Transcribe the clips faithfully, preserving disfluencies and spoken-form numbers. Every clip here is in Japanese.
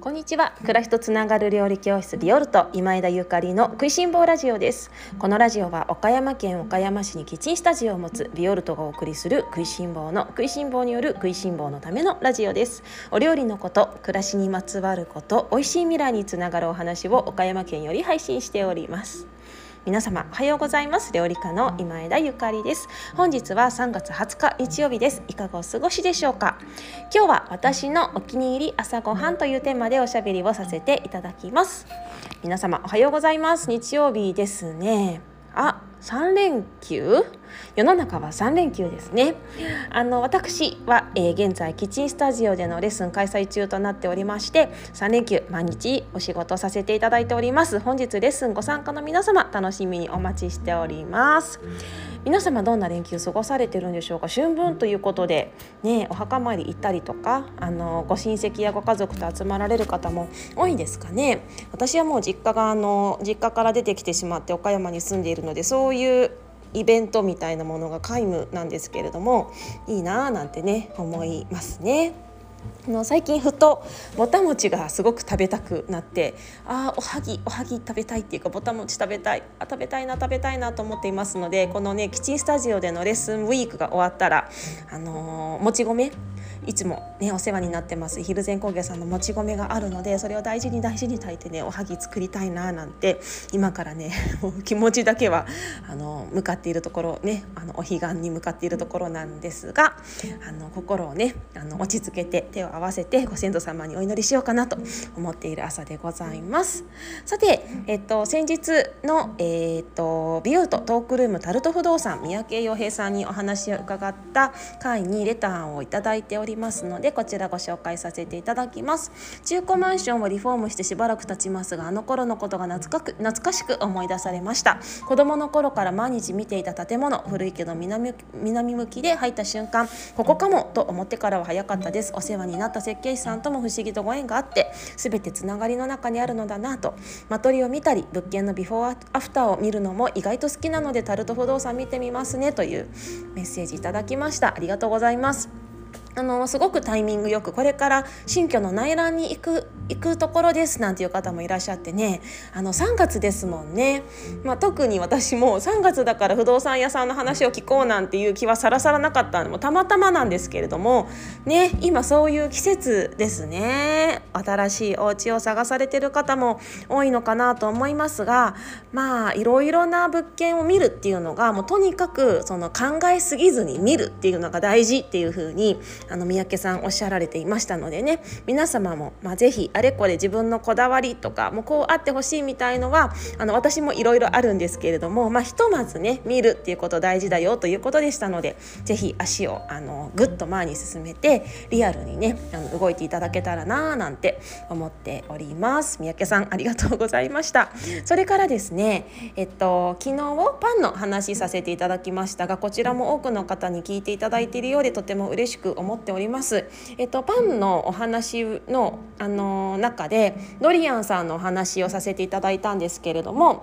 こんにちは。暮らしとつながる料理教室リオルト今枝ゆかりの食いしん坊ラジオです。このラジオは岡山県岡山市にキッチンスタジオを持つリオルトがお送りする食いしん坊の食いしん坊による食いしん坊のためのラジオです。お料理のこと、暮らしにまつわること、おいしい未来につながるお話を岡山県より配信しております。皆様おはようございます。料理家の今枝ゆかりです。本日はさんがつはつか日曜日です。いかがお過ごしでしょうか。今日は私のお気に入り朝ごはんというテーマでおしゃべりをさせていただきます。皆様おはようございます。日曜日ですね。あ、さんれんきゅう、世の中はさんれんきゅうですね。あの私は、えー、現在キッチンスタジオでのレッスン開催中となっておりまして、さんれんきゅう毎日お仕事させていただいております。本日レッスンご参加の皆様、楽しみにお待ちしております。皆様どんな連休過ごされてるんでしょうか。春分ということで、ね、お墓参り行ったりとか、あのご親戚やご家族と集まられる方も多いですかね。私はもう実家があの実家から出てきてしまって岡山に住んでいるので、そういうイベントみたいなものが皆無なんですけれども、いいなぁなんてね思いますね。あの最近ふとぼた餅がすごく食べたくなって、あおはぎおはぎ食べたいっていうか、ぼた餅食べたいあ食べたいな食べたいなと思っていますので、このねキッチンスタジオでのレッスンウィークが終わったら、あのー、もち米、いつも、ね、お世話になってます蒜山工芸さんのもち米があるので、それを大事に大事に炊いてね、おはぎ作りたいななんて今からね気持ちだけはあの向かっているところね、あのお彼岸に向かっているところなんですが、あの心をねあの落ち着けて手を合わせてご先祖様にお祈りしようかなと思っている朝でございます。さて、えっと、先日の、えー、っとビュートトークルームタルト不動産三宅洋平さんにお話を伺った回にレターをいただいておりますますので、こちらご紹介させていただきます。中古マンションをリフォームしてしばらく経ちますが、あの頃のことが懐かく、懐かしく思い出されました。子供の頃から毎日見ていた建物、古いけど 南, 南向きで入った瞬間、ここかもと思ってからは早かったです。お世話になった設計士さんとも不思議とご縁があって、全てつながりの中にあるのだなと。間取りを見たり物件のビフォーアフターを見るのも意外と好きなので、タルト不動産見てみますねというメッセージいただきました。ありがとうございます。あのすごくタイミングよく、これから新居の内覧に行く行くところですなんていう方もいらっしゃってね、あのさんがつですもんね、まあ、特に私もさんがつだから不動産屋さんの話を聞こうなんていう気はさらさらなかったのもたまたまなんですけれどもね、今そういう季節ですね。新しいお家を探されてる方も多いのかなと思いますが、まあいろいろな物件を見るっていうのが、もうとにかくその考えすぎずに見るっていうのが大事っていう風にあの三宅さんおっしゃられていましたのでね、皆様も、まあ、ぜひあれこれ自分のこだわりとか、もうこうあってほしいみたいのはあの私もいろいろあるんですけれども、まあ、ひとまずね見るっていうこと大事だよということでしたので、ぜひ足をあのぐっと前に進めてリアルにねあの動いていただけたらななんて思っております。三宅さんありがとうございました。それからですね、えっと、昨日をパンの話させていただきましたが、こちらも多くの方に聞いていただいているようでとても嬉しく思います思っております。えっと、パンのお話の、あの中でドリアンさんのお話をさせていただいたんですけれども、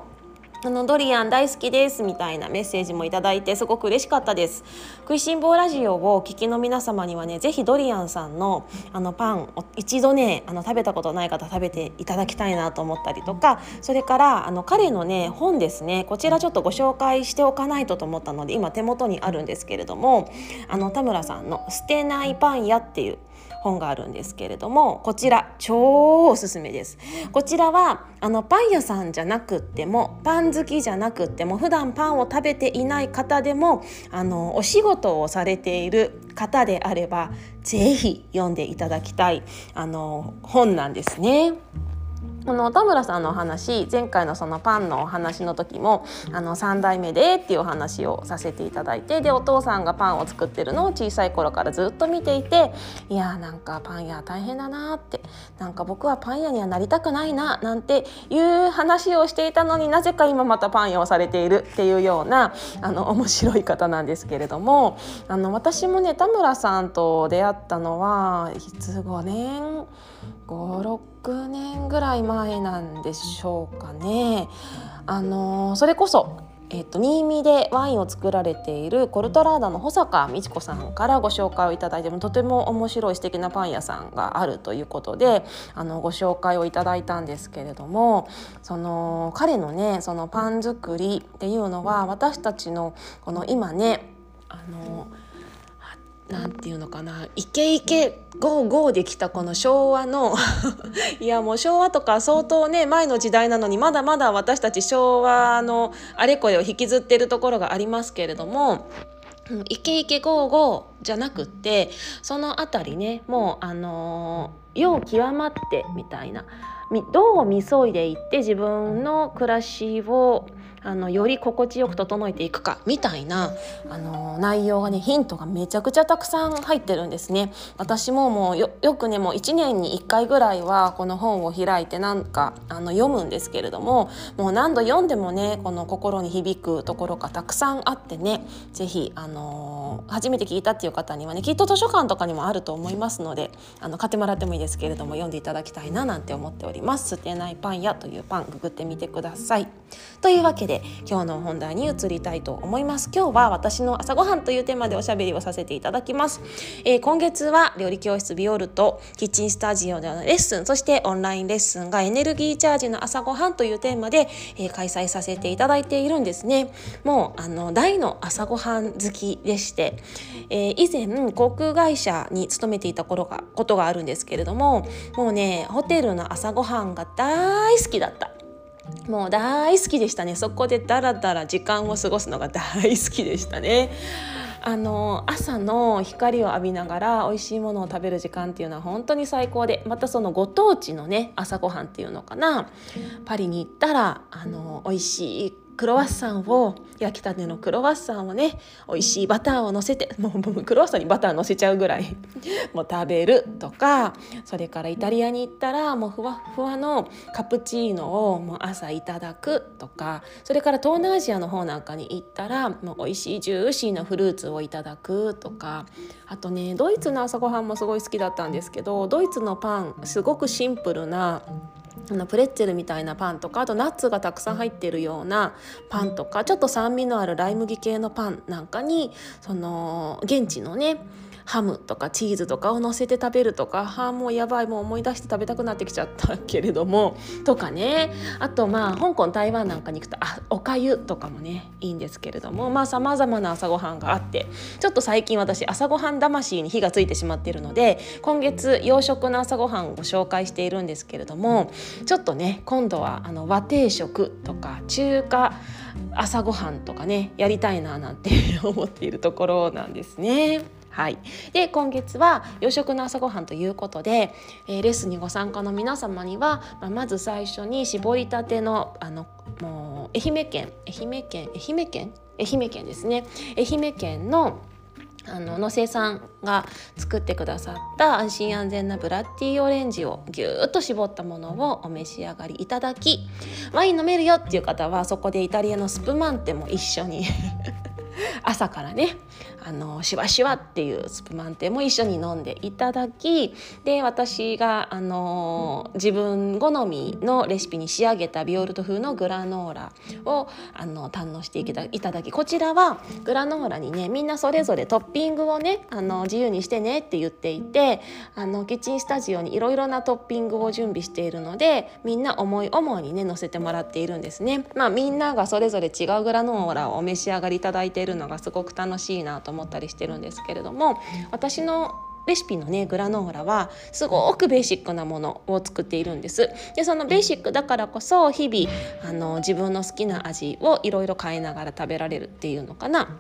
あのドリアン大好きですみたいなメッセージもいただいてすごく嬉しかったです。食いしん坊ラジオをお聞きの皆様にはね、ぜひドリアンさんのあのパンを一度ねあの食べたことない方食べていただきたいなと思ったりとか、それからあの彼のね本ですね、こちらちょっとご紹介しておかないとと思ったので今手元にあるんですけれども、あの田村さんの捨てないパン屋っていう本があるんですけれども、こちら超おすすめです。こちらはあのパン屋さんじゃなくっても、パン好きじゃなくっても、普段パンを食べていない方でも、あのお仕事をされている方であればぜひ読んでいただきたいあの本なんですね。あの田村さんのお話、前回のそのパンのお話の時もあのさんだいめでっていうお話をさせていただいて、でお父さんがパンを作ってるのを小さい頃からずっと見ていて、いやーなんかパン屋大変だなって、なんか僕はパン屋にはなりたくないななんていう話をしていたのに、なぜか今またパン屋をされているっていうようなあの面白い方なんですけれども、あの私もね田村さんと出会ったのはいつごねんごろくねんぐらい前なんでしょうかね。あのそれこそえっと、新見でワインを作られているコルトラーダの保坂美智子さんからご紹介をいただいて、とても面白い素敵なパン屋さんがあるということであのご紹介をいただいたんですけれども、その彼のねそのパン作りっていうのは私たちのこの今ねあのなんていうのかなイケイケゴーゴーできたこの昭和のいやもう昭和とか相当ね前の時代なのにまだまだ私たち昭和のあれこれを引きずってるところがありますけれども、イケイケゴーゴーじゃなくってそのあたりねもうあのよう極まってみたいな、どう見そいでいって自分の暮らしをあのより心地よく整えていくかみたいなあの内容がねヒントがめちゃくちゃたくさん入ってるんですね。私ももう よ, よくねもういちねんにいっかいぐらいはこの本を開いてなんかあの読むんですけれども、もう何度読んでもねこの心に響くところがたくさんあってね、ぜひあの初めて聞いたっていう方にはねきっと図書館とかにもあると思いますのであの買ってもらってもいいですけれども読んでいただきたいななんて思っております。捨てないパン屋というパンググってみてください。というわけで今日の本題に移りたいと思います。今日は私の朝ごはんというテーマでおしゃべりをさせていただきます、えー、今月は料理教室ビオルとキッチンスタジオでのレッスン、そしてオンラインレッスンがエネルギーチャージの朝ごはんというテーマで、えー、開催させていただいているんですね。もうあの大の朝ごはん好きでして、えー、以前航空会社に勤めていた頃がことがあるんですけれども、もうねホテルの朝ごはんが大好きだった、もう大好きでしたね。そこでだらだら時間を過ごすのが大好きでしたね。あの朝の光を浴びながら美味しいものを食べる時間っていうのは本当に最高で、またそのご当地のね朝ごはんっていうのかな、パリに行ったらあの美味しいクロワッサンを焼きたてのクロワッサンをね美味しいバターを乗せて、もうクロワッサンにバター乗せちゃうぐらいもう食べるとか、それからイタリアに行ったらもうふわふわのカプチーノをもう朝いただくとか、それから東南アジアの方なんかに行ったらもう美味しいジューシーなフルーツをいただくとか、あとねドイツの朝ごはんもすごい好きだったんですけど、ドイツのパンすごくシンプルなプレッツェルみたいなパンとか、あとナッツがたくさん入ってるようなパンとか、ちょっと酸味のあるライ麦系のパンなんかにその現地のねハムとかチーズとかを乗せて食べるとか、はあもうやばいもう思い出して食べたくなってきちゃったけれどもとかね、あとまあ香港台湾なんかに行くとあおかゆとかもねいいんですけれども、まあさまざまな朝ごはんがあって、ちょっと最近私朝ごはん魂に火がついてしまっているので、今月洋食の朝ごはんをご紹介しているんですけれども、ちょっとね今度はあの和定食とか中華朝ごはんとかねやりたいななんて思っているところなんですね。はい、で今月は洋食の朝ごはんということで、えー、レッスンにご参加の皆様には、まあ、まず最初に絞りたての、あの、もう愛媛県愛媛県愛媛県愛媛県ですね愛媛県のあの野瀬さんが作ってくださった安心安全なブラッディオレンジをぎゅーっと絞ったものをお召し上がりいただき、ワイン飲めるよっていう方はそこでイタリアのスプマンテも一緒に朝からねあのシワシワっていうスプマンテも一緒に飲んでいただき、で私があの自分好みのレシピに仕上げたビオルト風のグラノーラをあの堪能していただき、こちらはグラノーラにねみんなそれぞれトッピングをねあの自由にしてねって言っていて、あのキッチンスタジオにいろいろなトッピングを準備しているので、みんな思い思いにね乗せてもらっているんですね。まあみんながそれぞれ違うグラノーラをお召し上がりいただいているのがすごく楽しいなと思ったりしてるんですけれども、私のレシピのねグラノーラはすごくベーシックなものを作っているんです。でそのベーシックだからこそ日々あの自分の好きな味をいろいろ変えながら食べられるっていうのかな、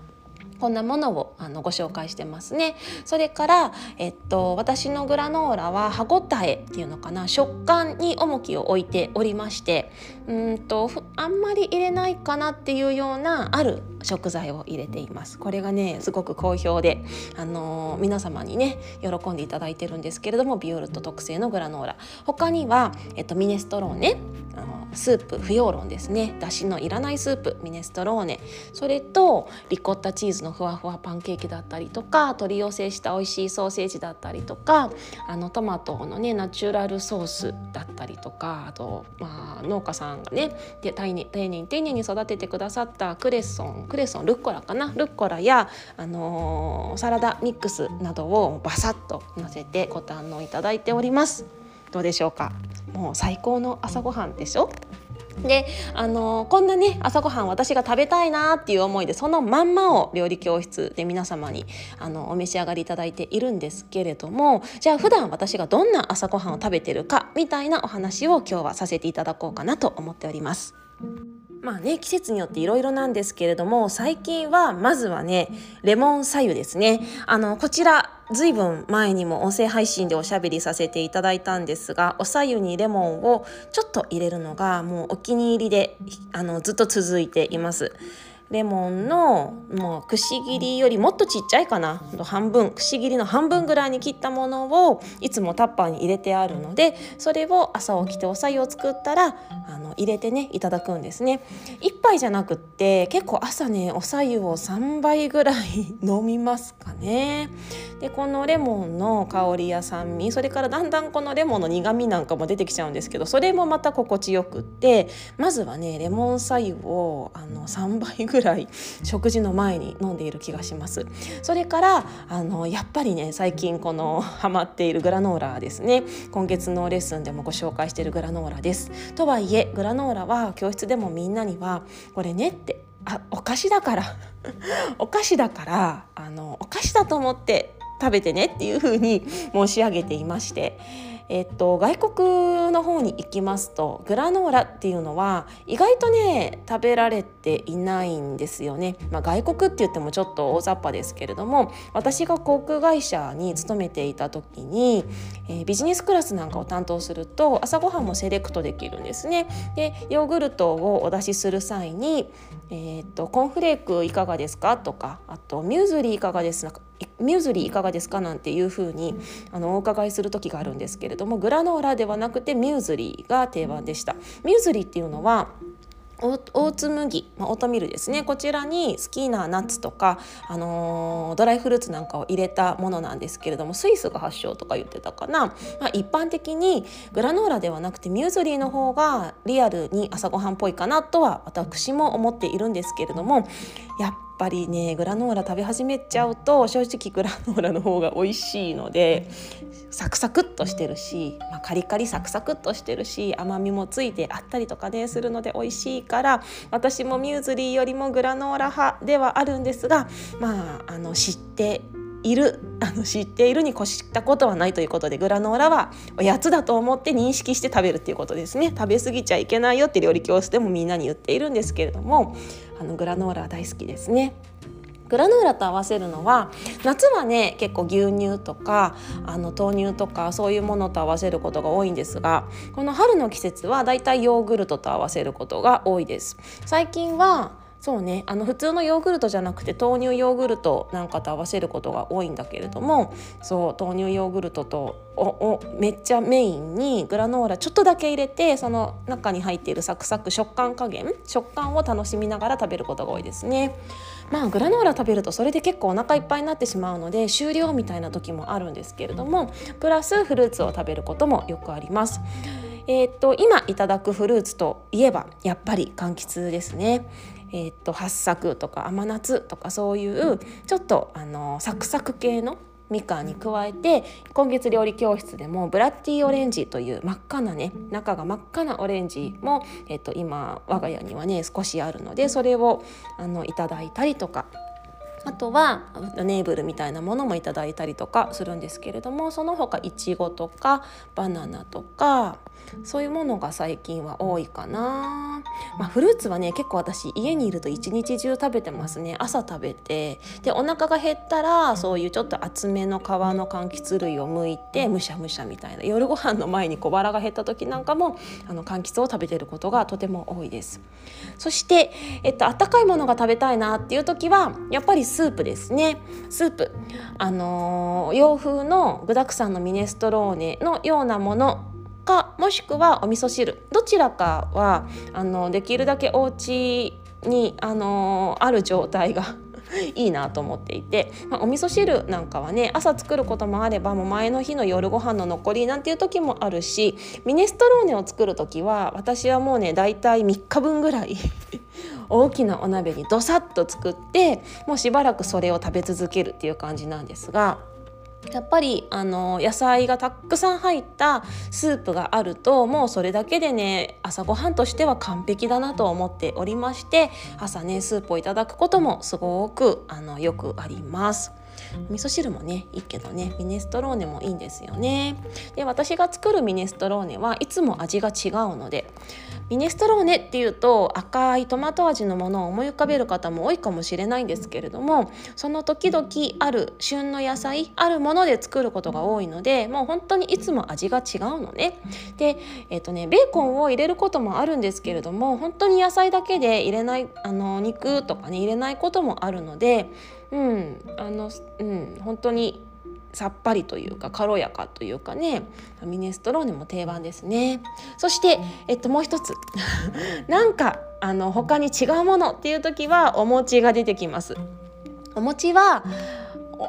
こんなものをあのご紹介してますね。それから、えっと、私のグラノーラは歯ごたえっていうのかな、食感に重きを置いておりまして、うんとあんまり入れないかなっていうようなある食材を入れています。これがねすごく好評で、あのー、皆様にね喜んでいただいてるんですけれども、ビオルト特製のグラノーラ、他には、えっと、ミネストローネ、あのスープ不要論ですね、だしのいらないスープミネストローネ、それとリコッタチーズのふわふわパンケーキだったりとか、取り寄せしたおいしいソーセージだったりとか、あのトマトのねナチュラルソースだったりとか、あと、まあ、農家さんがねで丁寧に丁寧に育ててくださったクレソンクレソンルッコラかなルッコラや、あのー、サラダミックスなどをバサッとのせてご堪能いただいております。どうでしょうか。もう最高の朝ごはんでしょ。で、あのー、こんなね朝ごはん私が食べたいなっていう思いで、そのまんまを料理教室で皆様にあのお召し上がりいただいているんですけれども、じゃあ普段私がどんな朝ごはんを食べてるかみたいなお話を今日はさせていただこうかなと思っております。まあね、季節によっていろいろなんですけれども、最近はまずはねレモン白湯ですね。あのこちらずいぶん前にも音声配信でおしゃべりさせていただいたんですが、お白湯にレモンをちょっと入れるのがもうお気に入りで、あのずっと続いています。レモンのもうくし切りよりもっとちっちゃいかな、半分くし切りの半分ぐらいに切ったものをいつもタッパーに入れてあるので、それを朝起きてお白湯を作ったらあの入れてねいただくんですね。いっぱいじゃなくって結構朝ねお白湯をさんばいぐらい飲みますかね。でこのレモンの香りや酸味、それからだんだんこのレモンの苦味なんかも出てきちゃうんですけど、それもまた心地よくって、まずはねレモン白湯をあのさんばいぐらいぐらい食事の前に飲んでいる気がします。それからあのやっぱりね最近このハマっているグラノーラですね。今月のレッスンでもご紹介しているグラノーラです。とはいえグラノーラは教室でもみんなにはこれねって、あお菓子だからお菓子だからあのお菓子だと思って食べてねっていう風に申し上げていまして、えっと、外国の方に行きますとグラノーラっていうのは意外とね食べられていないんですよね。まあ、外国って言ってもちょっと大雑把ですけれども、私が航空会社に勤めていた時に、えー、ビジネスクラスなんかを担当すると朝ごはんもセレクトできるんですね。でヨーグルトをお出しする際に、えー、っとコーンフレークいかがですかとか、あとミューズリーいかがですかミューズリーいかがですかなんていう風にあのお伺いする時があるんですけれども、グラノーラではなくてミューズリーが定番でした。ミューズリーっていうのはオーツ麦、まあ、オートミールですね。こちらに好きなナッツとか、あのー、ドライフルーツなんかを入れたものなんですけれども、スイスが発祥とか言ってたかな。まあ、一般的にグラノーラではなくてミューズリーの方がリアルに朝ごはんっぽいかなとは私も思っているんですけれども、やっぱりやっぱりねグラノーラ食べ始めちゃうと正直グラノーラの方が美味しいので、サクサクっとしてるし、まあ、カリカリサクサクっとしてるし甘みもついてあったりとかねするので美味しいから、私もミューズリーよりもグラノーラ派ではあるんですが、まあ、あの知っているあの知っているに越したことはないということで、グラノーラはおやつだと思って認識して食べるっていうことですね。食べ過ぎちゃいけないよって料理教室でもみんなに言っているんですけれども、あのグラノーラ大好きですね。グラノーラと合わせるのは、夏はね結構牛乳とかあの豆乳とかそういうものと合わせることが多いんですが、この春の季節はだいたいヨーグルトと合わせることが多いです。最近はそうね、あの普通のヨーグルトじゃなくて豆乳ヨーグルトなんかと合わせることが多いんだけれども、そう豆乳ヨーグルトとおおめっちゃメインにグラノーラちょっとだけ入れて、その中に入っているサクサク食感加減食感を楽しみながら食べることが多いですね。まあグラノーラ食べるとそれで結構お腹いっぱいになってしまうので終了みたいな時もあるんですけれども、プラスフルーツを食べることもよくあります。えー、っと今いただくフルーツといえばやっぱり柑橘ですね。えー、っと八朔とか甘夏とかそういうちょっとあのサクサク系のみかんに加えて、今月料理教室でもブラッディオレンジという真っ赤なね中が真っ赤なオレンジも、えー、っと今我が家にはね少しあるので、それをあのいただいたりとか、あとはネーブルみたいなものもいただいたりとかするんですけれども、その他いちごとかバナナとかそういうものが最近は多いかな、まあ、フルーツはね結構私家にいると一日中食べてますね。朝食べて、でお腹が減ったらそういうちょっと厚めの皮の柑橘類を剥いてむしゃむしゃみたいな、夜ご飯の前に小腹が減った時なんかもあの柑橘を食べてることがとても多いです。そして、えっと、温かいものが食べたいなっていう時はやっぱりスープですね。スープ、あのー、洋風の具だくさんのミネストローネのようなものか、もしくはお味噌汁、どちらかはあのできるだけお家に、あのー、ある状態がいいなと思っていて、まあ、お味噌汁なんかはね朝作ることもあればもう前の日の夜ご飯の残りなんていう時もあるし、ミネストローネを作る時は私はもうねだいたいみっかぶんぐらい大きなお鍋にドサッと作って、もうしばらくそれを食べ続けるっていう感じなんですが、やっぱりあの野菜がたくさん入ったスープがあるともうそれだけでね朝ごはんとしては完璧だなと思っておりまして、朝ねスープをいただくこともすごくあのよくあります。お味噌汁もねいいけどね、ミネストローネもいいんですよね。で私が作るミネストローネはいつも味が違うので、ミネストローネっていうと赤いトマト味のものを思い浮かべる方も多いかもしれないんですけれども、その時々ある旬の野菜あるもので作ることが多いので、もう本当にいつも味が違うのね。で、えっとね、ベーコンを入れることもあるんですけれども、本当に野菜だけで入れないあの肉とかね入れないこともあるので、うんあのうん、本当にさっぱりというか軽やかというかね、ミネストローネも定番ですね。そして、えっと、もう一つなんかあの他に違うものっていう時はお餅が出てきます。お餅は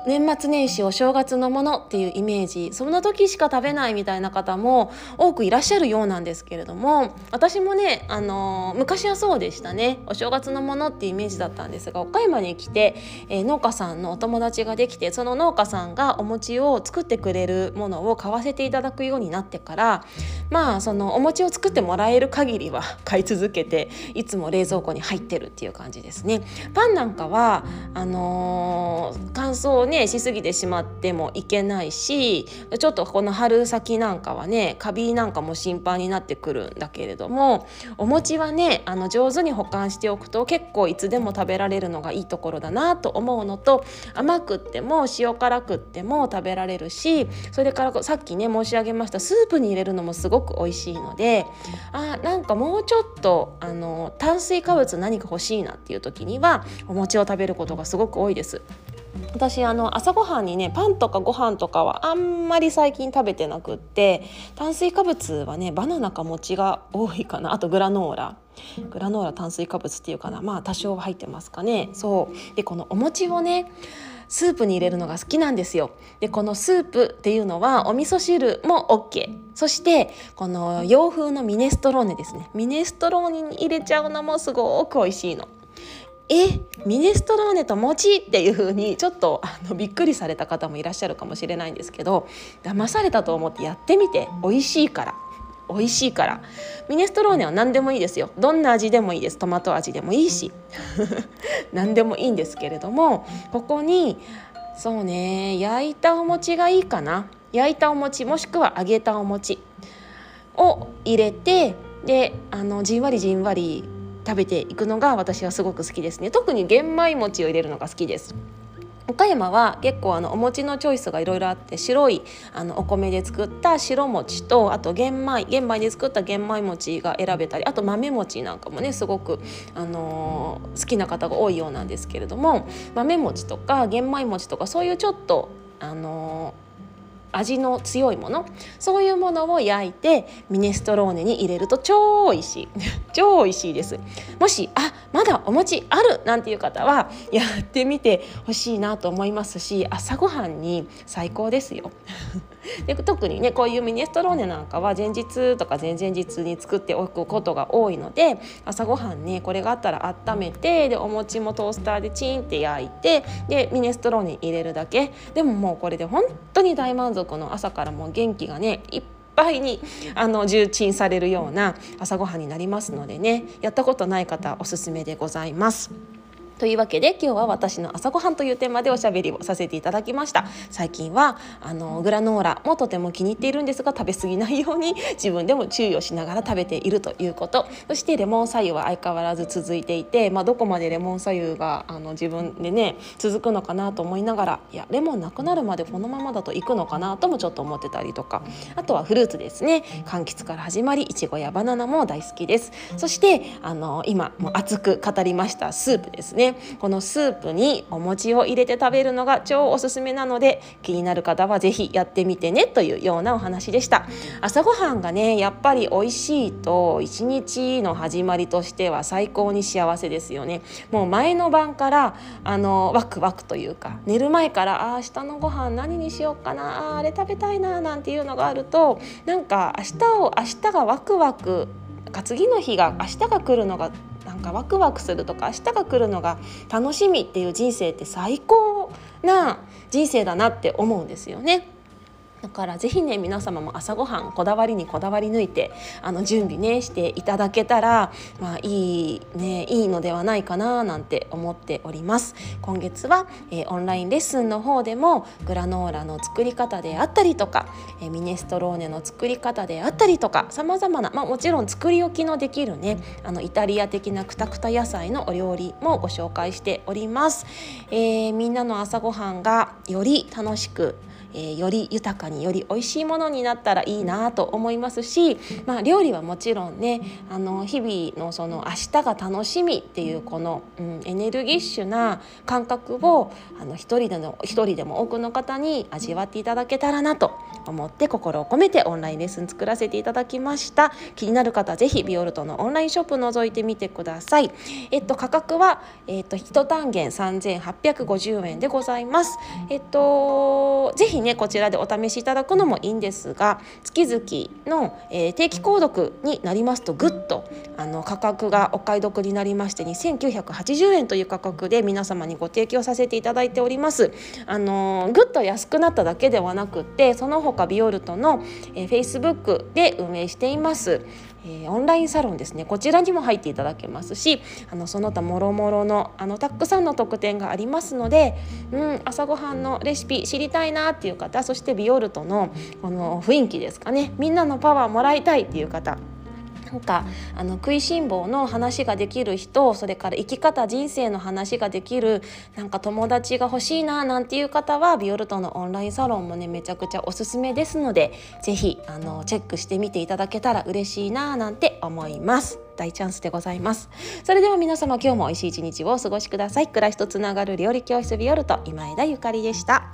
年末年始お正月のものっていうイメージ、その時しか食べないみたいな方も多くいらっしゃるようなんですけれども、私もね、あのー、昔はそうでしたね。お正月のものっていうイメージだったんですが、岡山に来て、えー、農家さんのお友達ができて、その農家さんがお餅を作ってくれるものを買わせていただくようになってから、まあそのお餅を作ってもらえる限りは買い続けて、いつも冷蔵庫に入ってるっていう感じですね。パンなんかはあのー、乾燥をねしすぎてしまってもいけないし、ちょっとこの春先なんかはねカビなんかも心配になってくるんだけれども、お餅はねあの上手に保管しておくと結構いつでも食べられるのがいいところだなと思うのと、甘くっても塩辛くっても食べられるし、それからさっきね申し上げましたスープに入れるのもすごく美味しいので、あなんかもうちょっとあの炭水化物何か欲しいなっていう時にはお餅を食べることがすごく多いです。私あの朝ごはんにねパンとかご飯とかはあんまり最近食べてなくって、炭水化物はねバナナか餅が多いかな、あとグラノーラグラノーラ炭水化物っていうかな、まあ多少入ってますかね。そうでこのお餅をねスープに入れるのが好きなんですよ。でこのスープっていうのはお味噌汁も OK、 そしてこの洋風のミネストローネですね、ミネストローネに入れちゃうのもすごく美味しいの。えミネストローネと餅っていう風にちょっとあのびっくりされた方もいらっしゃるかもしれないんですけど、騙されたと思ってやってみて、美味しいから美味しいからミネストローネは何でもいいですよ。どんな味でもいいです。トマト味でもいいし何でもいいんですけれども、ここにそうね焼いたお餅がいいかな、焼いたお餅もしくは揚げたお餅を入れて、であのじんわりじんわり食べていくのが私はすごく好きですね。特に玄米餅を入れるのが好きです。岡山は結構あのお餅のチョイスがいろいろあって、白いあのお米で作った白餅と、あと玄米玄米で作った玄米餅が選べたり、あと豆餅なんかもねすごく、あのー、好きな方が多いようなんですけれども、豆餅とか玄米餅とかそういうちょっと、あのー味の強いもの、そういうものを焼いてミネストローネに入れると超美味しい超美味しいです。もしあまだお餅あるなんていう方はやってみてほしいなと思いますし、朝ごはんに最高ですよで特にねこういうミネストローネなんかは前日とか前々日に作っておくことが多いので、朝ごはんねこれがあったら温めて、でお餅もトースターでチンって焼いて、でミネストローネ入れるだけでももうこれで本当に大満足の、朝からもう元気がねいっぱいにあの充填されるような朝ごはんになりますのでね、やったことない方おすすめでございます。というわけで今日は私の朝ごはんというテーマでおしゃべりをさせていただきました。最近はあのグラノーラもとても気に入っているんですが、食べ過ぎないように自分でも注意をしながら食べているということ、そしてレモン白湯は相変わらず続いていて、まあ、どこまでレモン白湯があの自分でね続くのかなと思いながら、いやレモンなくなるまでこのままだといくのかなともちょっと思ってたりとか、あとはフルーツですね、柑橘から始まりいちごやバナナも大好きです。そしてあの今もう熱く語りましたスープですね、このスープにお餅を入れて食べるのが超おすすめなので、気になる方はぜひやってみてねというようなお話でした。朝ごはんがねやっぱり美味しいと一日の始まりとしては最高に幸せですよね。もう前の晩からあのワクワクというか、寝る前からあ明日のご飯何にしようかな、 あ, あれ食べたいななんていうのがあると、なんか明日を明日がワクワクか次の日が明日が来るのがなんかワクワクするとか、明日が来るのが楽しみっていう人生って最高な人生だなって思うんですよね。だからぜひね皆様も朝ごはんこだわりにこだわり抜いてあの準備ねしていただけたら、まあ、いいねいいのではないかななんて思っております。今月は、えー、オンラインレッスンの方でもグラノーラの作り方であったりとか、えー、ミネストローネの作り方であったりとか、さまざまな、まあ、もちろん作り置きのできるねあのイタリア的なクタクタ野菜のお料理もご紹介しております。えー、みんなの朝ごはんがより楽しく、えー、より豊かにより美味しいものになったらいいなと思いますし、まあ、料理はもちろんねあの日々のその明日が楽しみっていうこの、うん、エネルギッシュな感覚をあの一人での一人でも多くの方に味わっていただけたらなと思って心を込めてオンラインレッスン作らせていただきました。気になる方はぜひビオルトのオンラインショップ覗いてみてください。えっと、価格は、えっと、一単元さんぜんはっぴゃくごじゅうえんでございます。えっと、ぜひねこちらでお試しいただくのもいいんですが、月々の、えー、定期購読になりますとぐっとあの価格がお買い得になりまして にせんきゅうひゃくはちじゅうえんという価格で皆様にご提供させていただいております。あのー、ぐっと安くなっただけではなくて、その他ビオルトの、えー、Facebook で運営していますえー、オンラインサロンですね、こちらにも入っていただけますし、あのその他もろもろのあのたくさんの特典がありますので、うん、朝ごはんのレシピ知りたいなっていう方、そしてビオルトのこの雰囲気ですかね、みんなのパワーもらいたいっていう方、なんかあの食いしん坊の話ができる人、それから生き方人生の話ができるなんか友達が欲しいななんていう方はビオルトのオンラインサロンもねめちゃくちゃおすすめですので、ぜひあのチェックしてみていただけたら嬉しいななんて思います。大チャンスでございます。それでは皆様今日も美味しい一日をお過ごしください。暮らしとつながる料理教室ビオルト、今枝ゆかりでした。